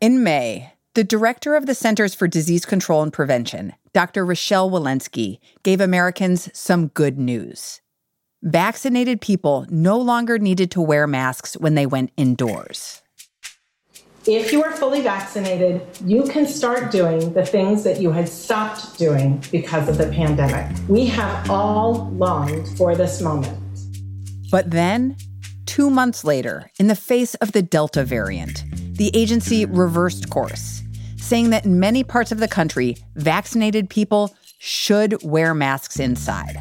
In May, the director of the Centers for Disease Control and Prevention, Dr. Rochelle Walensky, gave Americans some good news. Vaccinated people no longer needed to wear masks when they went indoors. If you are fully vaccinated, you can start doing the things that you had stopped doing because of the pandemic. We have all longed for this moment. But then, 2 months later, in the face of the Delta variant, the agency reversed course, saying that in many parts of the country, vaccinated people should wear masks inside.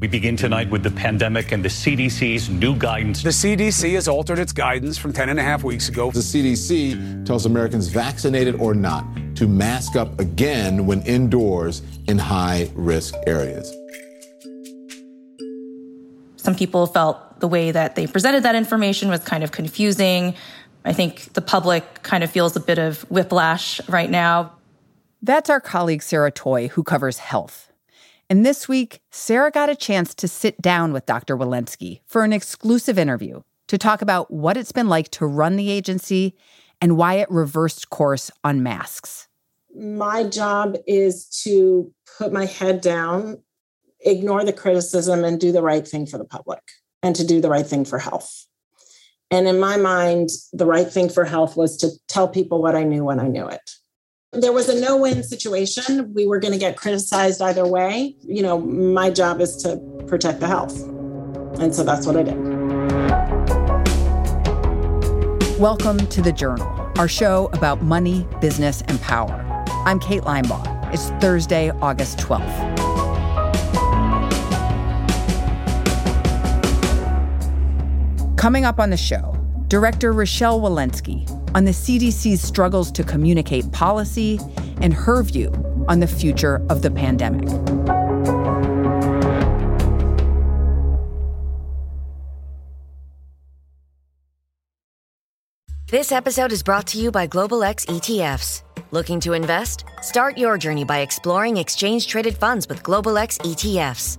We begin tonight with the pandemic and the CDC's new guidance. The CDC has altered its guidance from 10.5 weeks ago. The CDC tells Americans, vaccinated or not, to mask up again when indoors in high-risk areas. Some people felt the way that they presented that information was kind of confusing. I think the public kind of feels a bit of whiplash right now. That's our colleague Sarah Toy, who covers health. And this week, Sarah got a chance to sit down with Dr. Walensky for an exclusive interview to talk about what it's been like to run the agency and why it reversed course on masks. My job is to put my head down, ignore the criticism, and do the right thing for the public and to do the right thing for health. And in my mind, the right thing for health was to tell people what I knew when I knew it. There was a no-win situation. We were going to get criticized either way. You know, my job is to protect the health. And so that's what I did. Welcome to The Journal, our show about money, business, and power. I'm Kate Linebaugh. It's Thursday, August 12th. Coming up on the show, Director Rochelle Walensky on the CDC's struggles to communicate policy and her view on the future of the pandemic. This episode is brought to you by Global X ETFs. Looking to invest? Start your journey by exploring exchange-traded funds with Global X ETFs.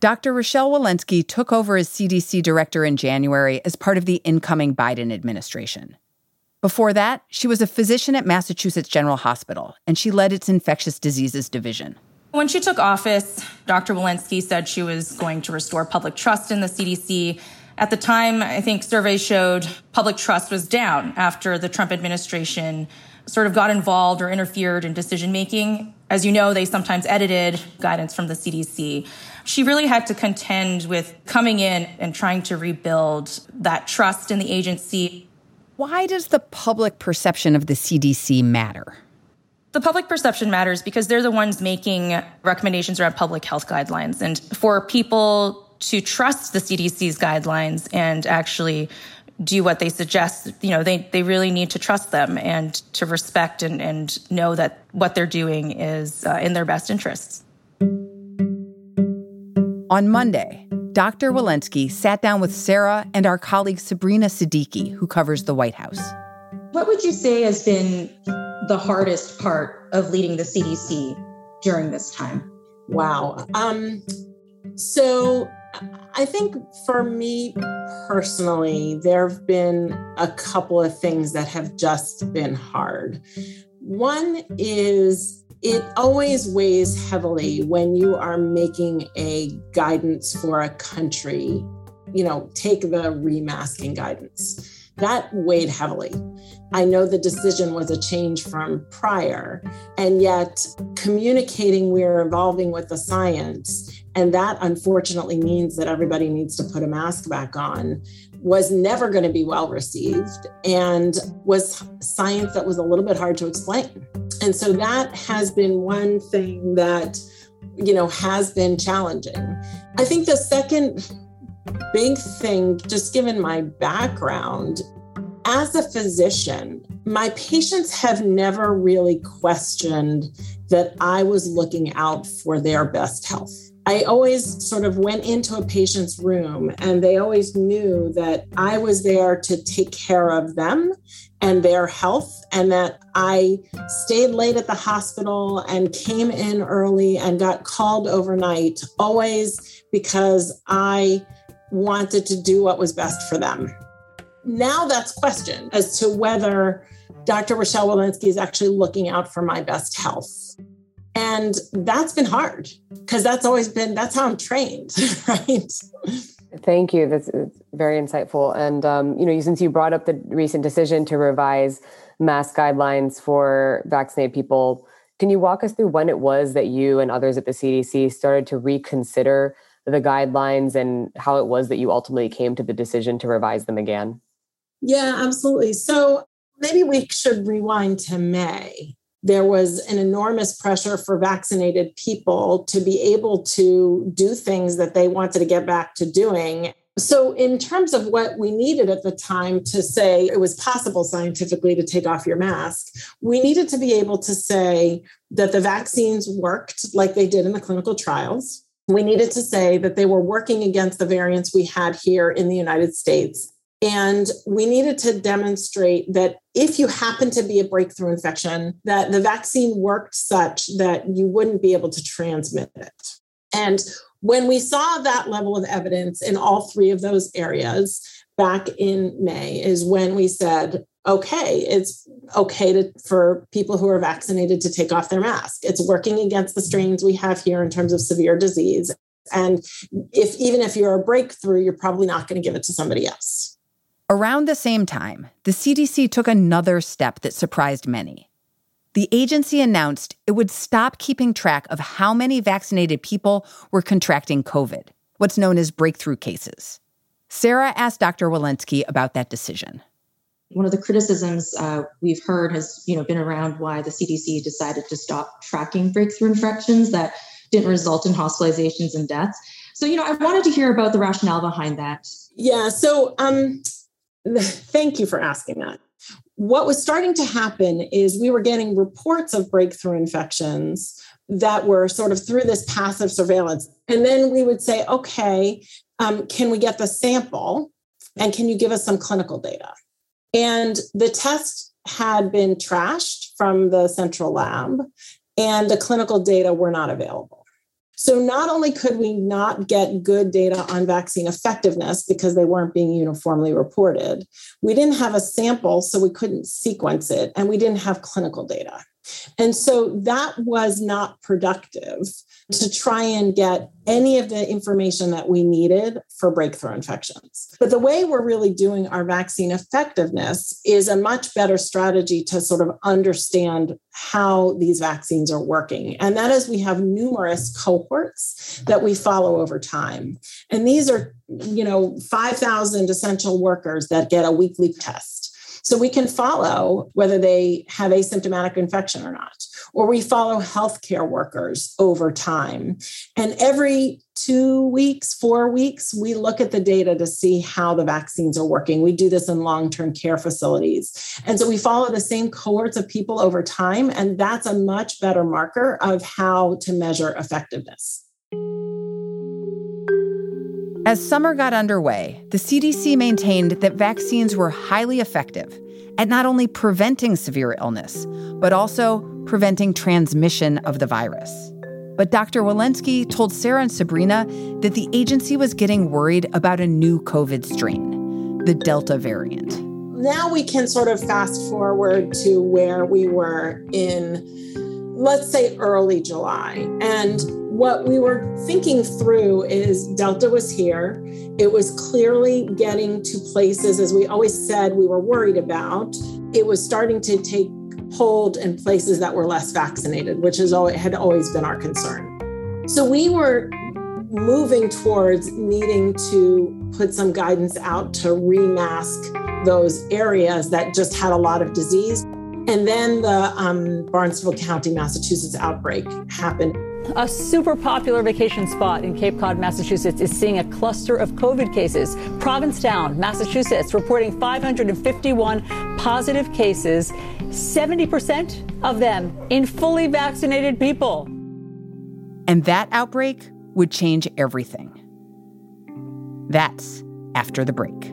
Dr. Rochelle Walensky took over as CDC director in January as part of the incoming Biden administration. Before that, she was a physician at Massachusetts General Hospital, and she led its infectious diseases division. When she took office, Dr. Walensky said she was going to restore public trust in the CDC. At the time, I think surveys showed public trust was down after the Trump administration sort of got involved or interfered in decision-making. As you know, they sometimes edited guidance from the CDC. She really had to contend with coming in and trying to rebuild that trust in the agency. Why does the public perception of the CDC matter? The public perception matters because they're the ones making recommendations around public health guidelines. And for people to trust the CDC's guidelines and actually do what they suggest, you know, they really need to trust them and to respect and know that what they're doing is in their best interests. On Monday, Dr. Walensky sat down with Sarah and our colleague Sabrina Siddiqui, who covers the White House. What would you say has been the hardest part of leading the CDC during this time? Wow. So I think for me personally, there have been a couple of things that have just been hard. One is, it always weighs heavily when you are making a guidance for a country. You know, take the remasking guidance. That weighed heavily. I know the decision was a change from prior, and yet communicating we're evolving with the science, and that unfortunately means that everybody needs to put a mask back on, was never going to be well received and was science that was a little bit hard to explain. And so that has been one thing that, you know, has been challenging. I think the second big thing, just given my background, as a physician, my patients have never really questioned that I was looking out for their best health. I always sort of went into a patient's room and they always knew that I was there to take care of them and their health, and that I stayed late at the hospital and came in early and got called overnight, always because I wanted to do what was best for them. Now that's questioned as to whether Dr. Rochelle Walensky is actually looking out for my best health. And that's been hard because that's how I'm trained, right? Thank you. That's very insightful. And, since you brought up the recent decision to revise mask guidelines for vaccinated people, can you walk us through when it was that you and others at the CDC started to reconsider the guidelines and how it was that you ultimately came to the decision to revise them again? Yeah, absolutely. So maybe we should rewind to May. There was an enormous pressure for vaccinated people to be able to do things that they wanted to get back to doing. So in terms of what we needed at the time to say it was possible scientifically to take off your mask, we needed to be able to say that the vaccines worked like they did in the clinical trials. We needed to say that they were working against the variants we had here in the United States. And we needed to demonstrate that if you happen to be a breakthrough infection, that the vaccine worked such that you wouldn't be able to transmit it. And when we saw that level of evidence in all three of those areas back in May is when we said, okay, it's okay for people who are vaccinated to take off their mask. It's working against the strains we have here in terms of severe disease. And even if you're a breakthrough, you're probably not going to give it to somebody else. Around the same time, the CDC took another step that surprised many. The agency announced it would stop keeping track of how many vaccinated people were contracting COVID, what's known as breakthrough cases. Sarah asked Dr. Walensky about that decision. One of the criticisms we've heard has been around why the CDC decided to stop tracking breakthrough infections that didn't result in hospitalizations and deaths. So, I wanted to hear about the rationale behind that. Yeah, so... Thank you for asking that. What was starting to happen is we were getting reports of breakthrough infections that were sort of through this passive surveillance. And then we would say, okay, can we get the sample and can you give us some clinical data? And the test had been trashed from the central lab and the clinical data were not available. So not only could we not get good data on vaccine effectiveness because they weren't being uniformly reported, we didn't have a sample, so we couldn't sequence it, and we didn't have clinical data. And so that was not productive to try and get any of the information that we needed for breakthrough infections. But the way we're really doing our vaccine effectiveness is a much better strategy to sort of understand how these vaccines are working. And that is we have numerous cohorts that we follow over time. And these are, 5,000 essential workers that get a weekly test. So we can follow whether they have asymptomatic infection or not, or we follow healthcare workers over time. And every 2 weeks, 4 weeks, we look at the data to see how the vaccines are working. We do this in long-term care facilities. And so we follow the same cohorts of people over time, and that's a much better marker of how to measure effectiveness. As summer got underway, the CDC maintained that vaccines were highly effective at not only preventing severe illness, but also preventing transmission of the virus. But Dr. Walensky told Sarah and Sabrina that the agency was getting worried about a new COVID strain, the Delta variant. Now we can sort of fast forward to where we were in, let's say, early July. And what we were thinking through is Delta was here. It was clearly getting to places, as we always said, we were worried about. It was starting to take hold in places that were less vaccinated, which had always been our concern. So we were moving towards needing to put some guidance out to remask those areas that just had a lot of disease. And then the Barnstable County, Massachusetts outbreak happened. A super popular vacation spot in Cape Cod, Massachusetts is seeing a cluster of COVID cases. Provincetown, Massachusetts, reporting 551 positive cases, 70% of them in fully vaccinated people. And that outbreak would change everything. That's after the break.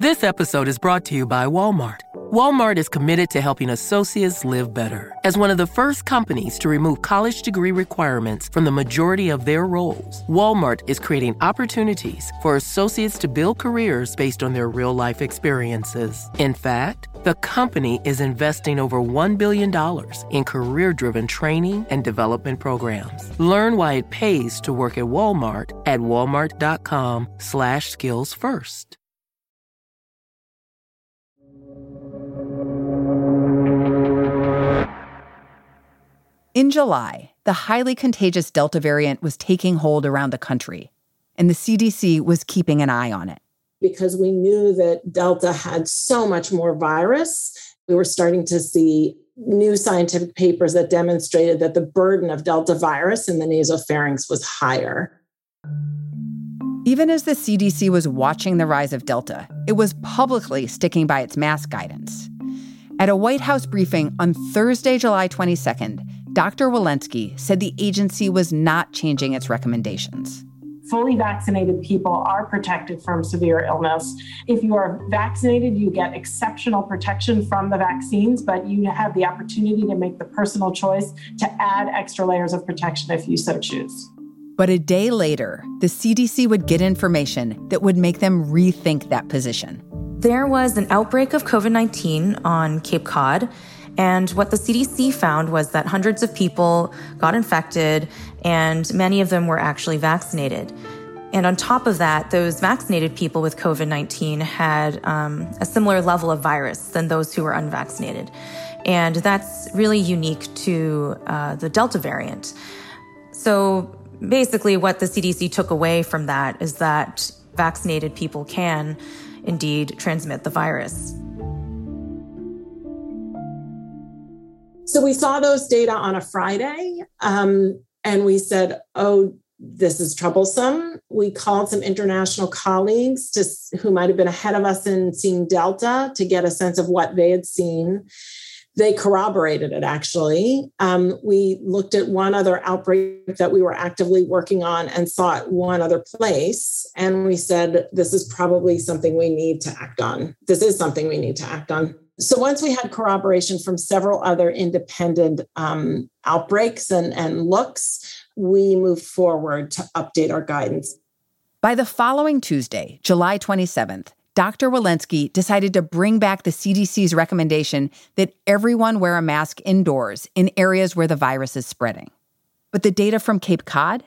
This episode is brought to you by Walmart. Walmart is committed to helping associates live better. As one of the first companies to remove college degree requirements from the majority of their roles, Walmart is creating opportunities for associates to build careers based on their real-life experiences. In fact, the company is investing over $1 billion in career-driven training and development programs. Learn why it pays to work at Walmart at walmart.com/skills first. In July, the highly contagious Delta variant was taking hold around the country, and the CDC was keeping an eye on it. Because we knew that Delta had so much more virus, we were starting to see new scientific papers that demonstrated that the burden of Delta virus in the nasopharynx was higher. Even as the CDC was watching the rise of Delta, it was publicly sticking by its mask guidance. At a White House briefing on Thursday, July 22nd, Dr. Walensky said the agency was not changing its recommendations. Fully vaccinated people are protected from severe illness. If you are vaccinated, you get exceptional protection from the vaccines, but you have the opportunity to make the personal choice to add extra layers of protection if you so choose. But a day later, the CDC would get information that would make them rethink that position. There was an outbreak of COVID-19 on Cape Cod, and what the CDC found was that hundreds of people got infected, and many of them were actually vaccinated. And on top of that, those vaccinated people with COVID-19 had a similar level of virus than those who were unvaccinated. And that's really unique to the Delta variant. So basically what the CDC took away from that is that vaccinated people can indeed transmit the virus. So we saw those data on a Friday, and we said, oh, this is troublesome. We called some international colleagues who might have been ahead of us in seeing Delta to get a sense of what they had seen. They corroborated it, actually. We looked at one other outbreak that we were actively working on and saw it one other place. And we said, this is probably something we need to act on. This is something we need to act on. So once we had corroboration from several other independent outbreaks and looks, we moved forward to update our guidance. By the following Tuesday, July 27th, Dr. Walensky decided to bring back the CDC's recommendation that everyone wear a mask indoors in areas where the virus is spreading. But the data from Cape Cod?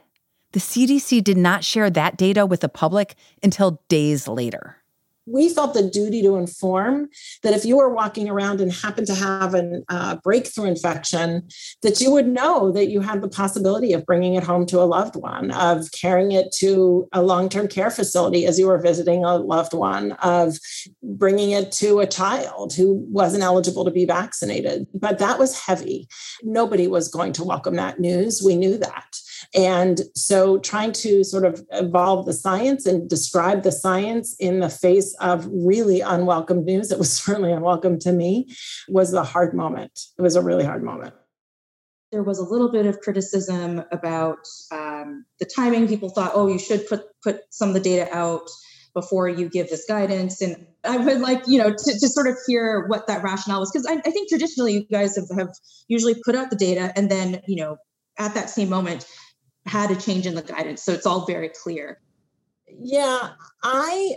The CDC did not share that data with the public until days later. We felt the duty to inform that if you were walking around and happened to have a breakthrough infection, that you would know that you had the possibility of bringing it home to a loved one, of carrying it to a long-term care facility as you were visiting a loved one, of bringing it to a child who wasn't eligible to be vaccinated. But that was heavy. Nobody was going to welcome that news. We knew that. And so trying to sort of evolve the science and describe the science in the face of really unwelcome news that was certainly unwelcome to me was a hard moment. It was a really hard moment. There was a little bit of criticism about the timing. People thought, oh, you should put some of the data out before you give this guidance. And I would like, to sort of hear what that rationale was, because I think traditionally you guys have usually put out the data and then, at that same moment, had a change in the guidance. So it's all very clear. Yeah, I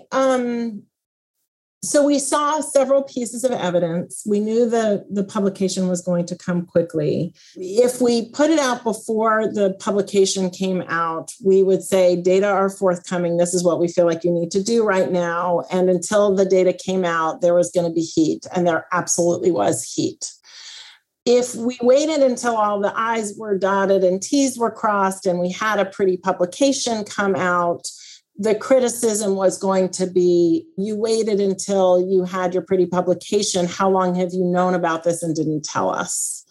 So we saw several pieces of evidence. We knew the publication was going to come quickly. If we put it out before the publication came out, we would say data are forthcoming. This is what we feel like you need to do right now. And until the data came out, there was going to be heat, and there absolutely was heat. If we waited until all the I's were dotted and T's were crossed and we had a pretty publication come out, the criticism was going to be, you waited until you had your pretty publication. How long have you known about this and didn't tell us?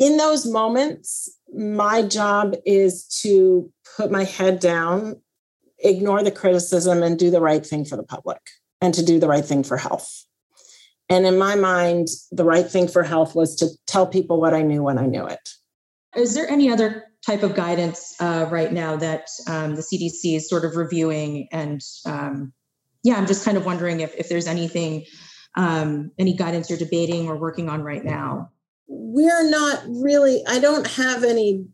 In those moments, my job is to put my head down, ignore the criticism, and do the right thing for the public and to do the right thing for health. And in my mind, the right thing for health was to tell people what I knew when I knew it. Is there any other type of guidance right now that the CDC is sort of reviewing? And I'm just kind of wondering if there's anything, any guidance you're debating or working on right now. We're not really, I don't have any,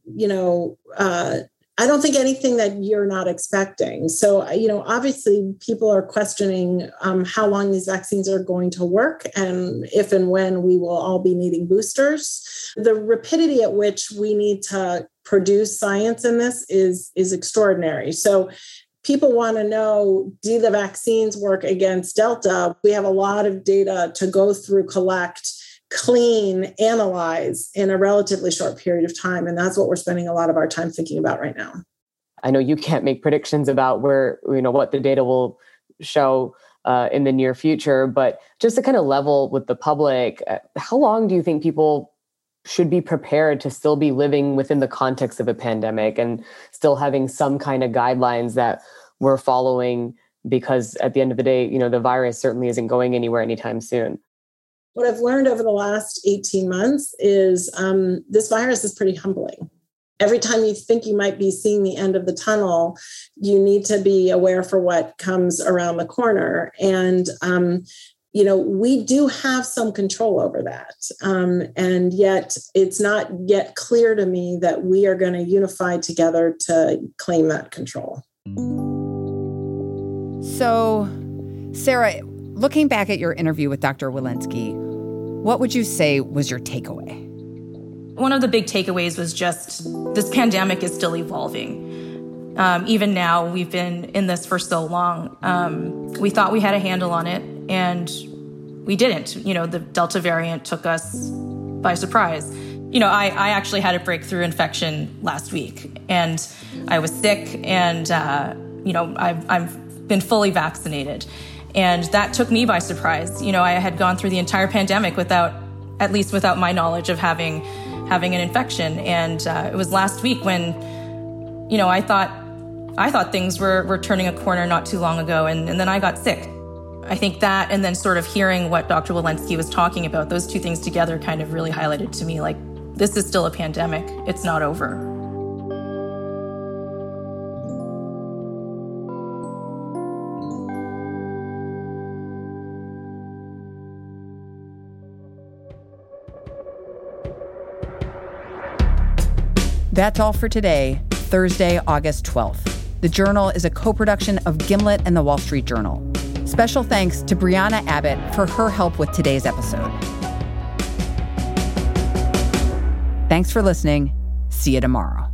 I don't think anything that you're not expecting. So, obviously people are questioning how long these vaccines are going to work and if and when we will all be needing boosters. The rapidity at which we need to produce science in this is extraordinary. So people want to know, do the vaccines work against Delta? We have a lot of data to go through, collect, clean, analyze in a relatively short period of time. And that's what we're spending a lot of our time thinking about right now. I know you can't make predictions about where, what the data will show in the near future, but just to kind of level with the public, how long do you think people should be prepared to still be living within the context of a pandemic and still having some kind of guidelines that we're following? Because at the end of the day, the virus certainly isn't going anywhere anytime soon. What I've learned over the last 18 months is this virus is pretty humbling. Every time you think you might be seeing the end of the tunnel, you need to be aware for what comes around the corner. And we do have some control over that. And yet it's not yet clear to me that we are going to unify together to claim that control. So, Sarah, looking back at your interview with Dr. Walensky, what would you say was your takeaway? One of the big takeaways was just this pandemic is still evolving. Even now, we've been in this for so long. We thought we had a handle on it. And we didn't. The Delta variant took us by surprise. I actually had a breakthrough infection last week, and I was sick, and, I've been fully vaccinated. And that took me by surprise. I had gone through the entire pandemic without my knowledge of having an infection. And it was last week when, I thought things were turning a corner not too long ago, and then I got sick. I think that, and then sort of hearing what Dr. Walensky was talking about, those two things together kind of really highlighted to me, like, this is still a pandemic. It's not over. That's all for today, Thursday, August 12th. The Journal is a co-production of Gimlet and the Wall Street Journal. Special thanks to Brianna Abbott for her help with today's episode. Thanks for listening. See you tomorrow.